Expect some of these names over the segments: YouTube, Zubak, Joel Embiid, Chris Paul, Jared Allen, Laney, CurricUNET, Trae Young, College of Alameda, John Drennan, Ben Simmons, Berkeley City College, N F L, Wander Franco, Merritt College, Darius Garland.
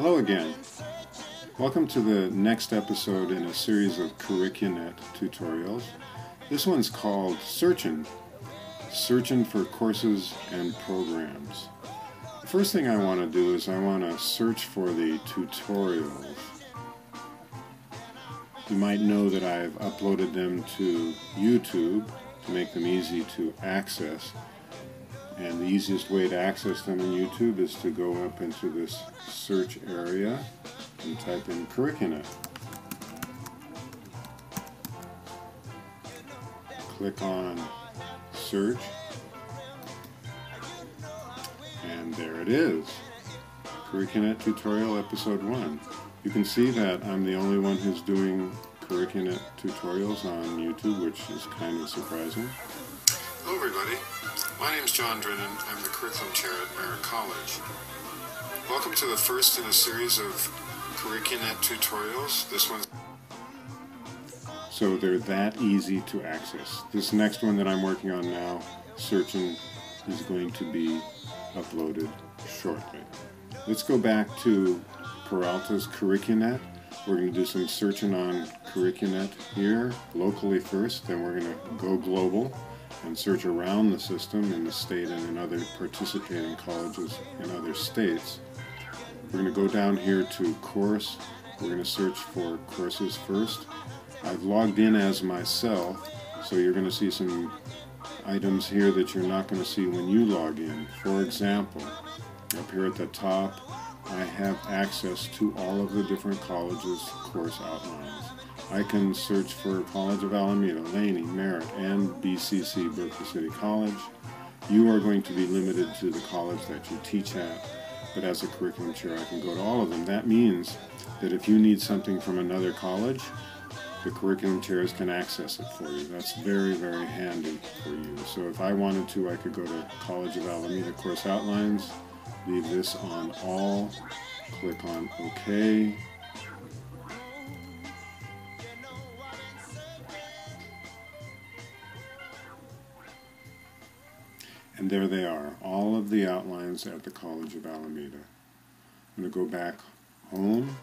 Hello again. Welcome to the next episode in a series of CurricUNET tutorials. This one's called Searchin' for Courses and Programs. The first thing I want to do is I want to search for the tutorials. You might know that I've uploaded them to YouTube to make them easy to access. And the easiest way to access them in YouTube is to go up into this search area and type in CurricUNET. Click on search, and there it is, CurricUNET Tutorial Episode 1. You can see that I'm the only one who's doing CurricUNET tutorials on YouTube, which is kind of surprising. Hello everybody, my name is John Drennan. I'm the Curriculum Chair at Merritt College. Welcome to the first in a series of CurricUNET tutorials. This one's... So they're that easy to access. This next one that I'm working on now, Searchin', is going to be uploaded shortly. Let's go back to Peralta's CurricUNET. We're going to do some searching on CurricUNET here, locally first, then we're going to go global and search around the system in the state and in other participating colleges in other states. We're going to go down here to course. We're going to search for courses first. I've logged in as myself, so you're going to see some items here that you're not going to see when you log in. For example, up here at the top, I have access to all of the different colleges' course outlines. I can search for College of Alameda, Laney, Merritt, and BCC, Berkeley City College. You are going to be limited to the college that you teach at, but as a curriculum chair, I can go to all of them. That means that if you need something from another college, the curriculum chairs can access it for you. That's very, very handy for you. So if I wanted to, I could go to College of Alameda Course Outlines, leave this on all, click on OK. And there they are, all of the outlines at the College of Alameda. I'm going to go back home.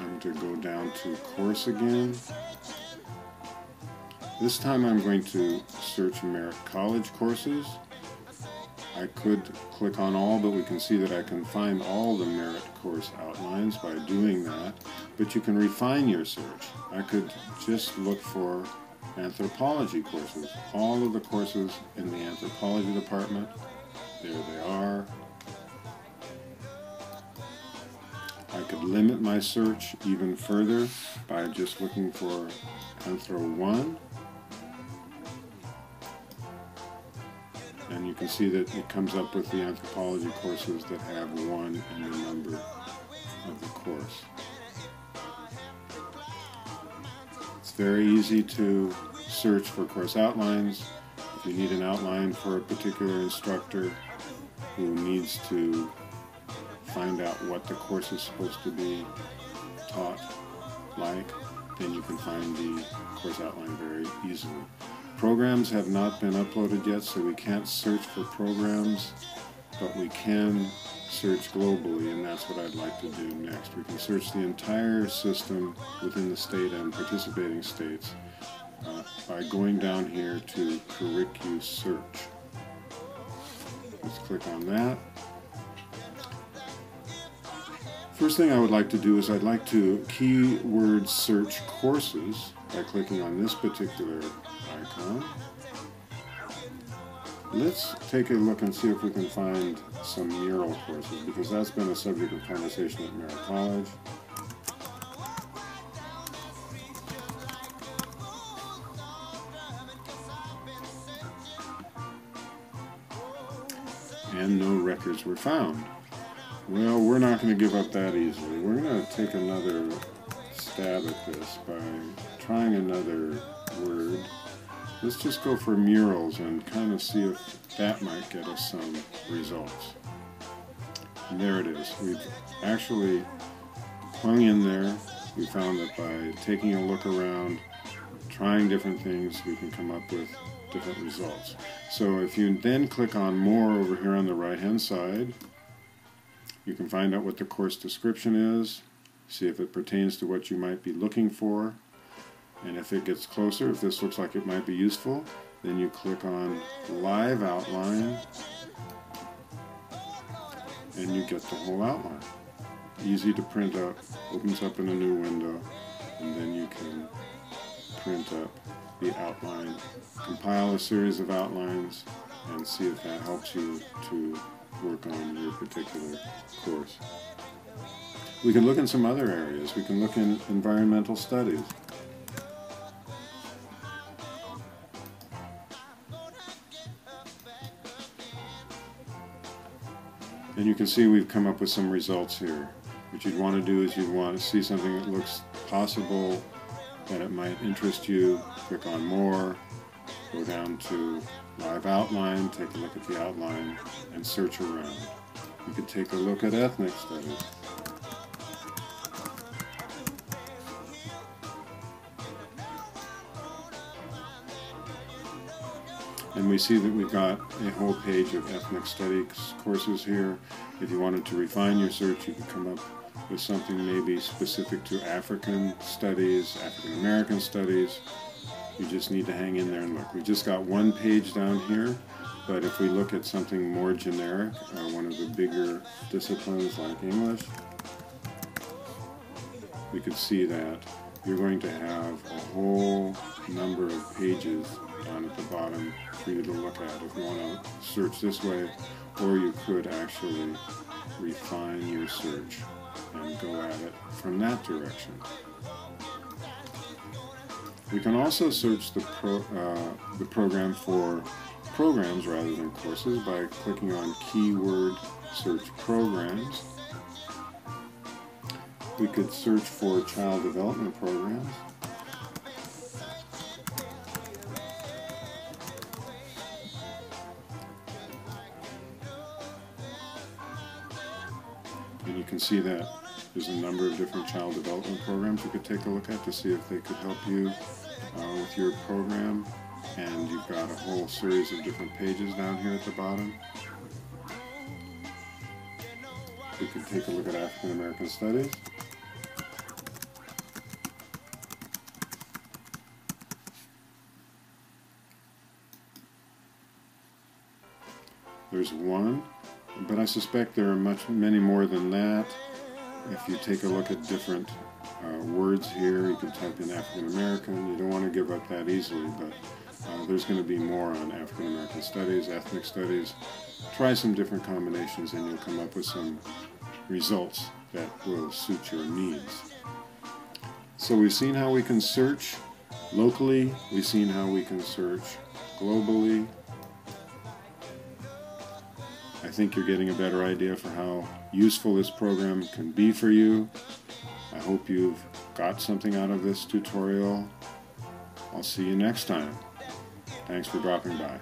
I'm going to go down to course again. This time I'm going to search Merritt College courses. I could click on all, but we can see that I can find all the Merritt course outlines by doing that. But you can refine your search. I could just look for anthropology courses. All of the courses in the anthropology department, there they are. I could limit my search even further by just looking for Anthro 1. And you can see that it comes up with the anthropology courses that have 1 in the number of the course. It's very easy to search for course outlines. If you need an outline for a particular instructor who needs to find out what the course is supposed to be taught like, then you can find the course outline very easily. Programs have not been uploaded yet, so we can't search for programs, but we can search globally, and that's what I'd like to do next. We can search the entire system within the state and participating states by going down here to CurricU Search. Let's click on that. First thing I would like to do is I'd like to keyword search courses by clicking on this particular icon. Let's take a look and see if we can find some mural courses, because that's been a subject of conversation at Merritt College. And no records were found. Well, we're not going to give up that easily. We're going to take another stab at this by trying another word. Let's just go for murals and kind of see if that might get us some results. And there it is. We've actually hung in there. We found that by taking a look around, trying different things, we can come up with different results. So if you then click on more over here on the right-hand side, You can find out what the course description is, see if it pertains to what you might be looking for, and if it gets closer, if this looks like it might be useful, then you click on Live Outline, and you get the whole outline. Easy to print up, opens up in a new window, and then you can print up the outline, compile a series of outlines, and see if that helps you to work on your particular course. We can look in some other areas. We can look in environmental studies. And you can see we've come up with some results here. What you'd want to do is you'd want to see something that looks possible, that it might interest you. Click on More, go down to Live Outline, take a look at the outline, and search around. You can take a look at ethnic studies. And we see that we've got a whole page of ethnic studies courses here. If you wanted to refine your search, you could come up with something maybe specific to African studies, African American studies. You just need to hang in there and look. We just got one page down here, but if we look at something more generic, one of the bigger disciplines like English, we could see that you're going to have a whole number of pages down at the bottom for you to look at if you want to search this way, or you could actually refine your search and go at it from that direction. We can also search the program for programs rather than courses by clicking on Keyword Search Programs. We could search for child development programs. And you can see that there's a number of different child development programs you could take a look at to see if they could help you with your program. And you've got a whole series of different pages down here at the bottom. We can take a look at African American studies. There's one, but I suspect there are many more than that. If you take a look at different words here, you can type in African American. You don't want to give up that easily, but there's going to be more on African American studies, ethnic studies. Try some different combinations and you'll come up with some results that will suit your needs. So we've seen how we can search locally, we've seen how we can search globally. I think you're getting a better idea for how useful this program can be for you. I hope you've got something out of this tutorial. I'll see you next time. Thanks for dropping by.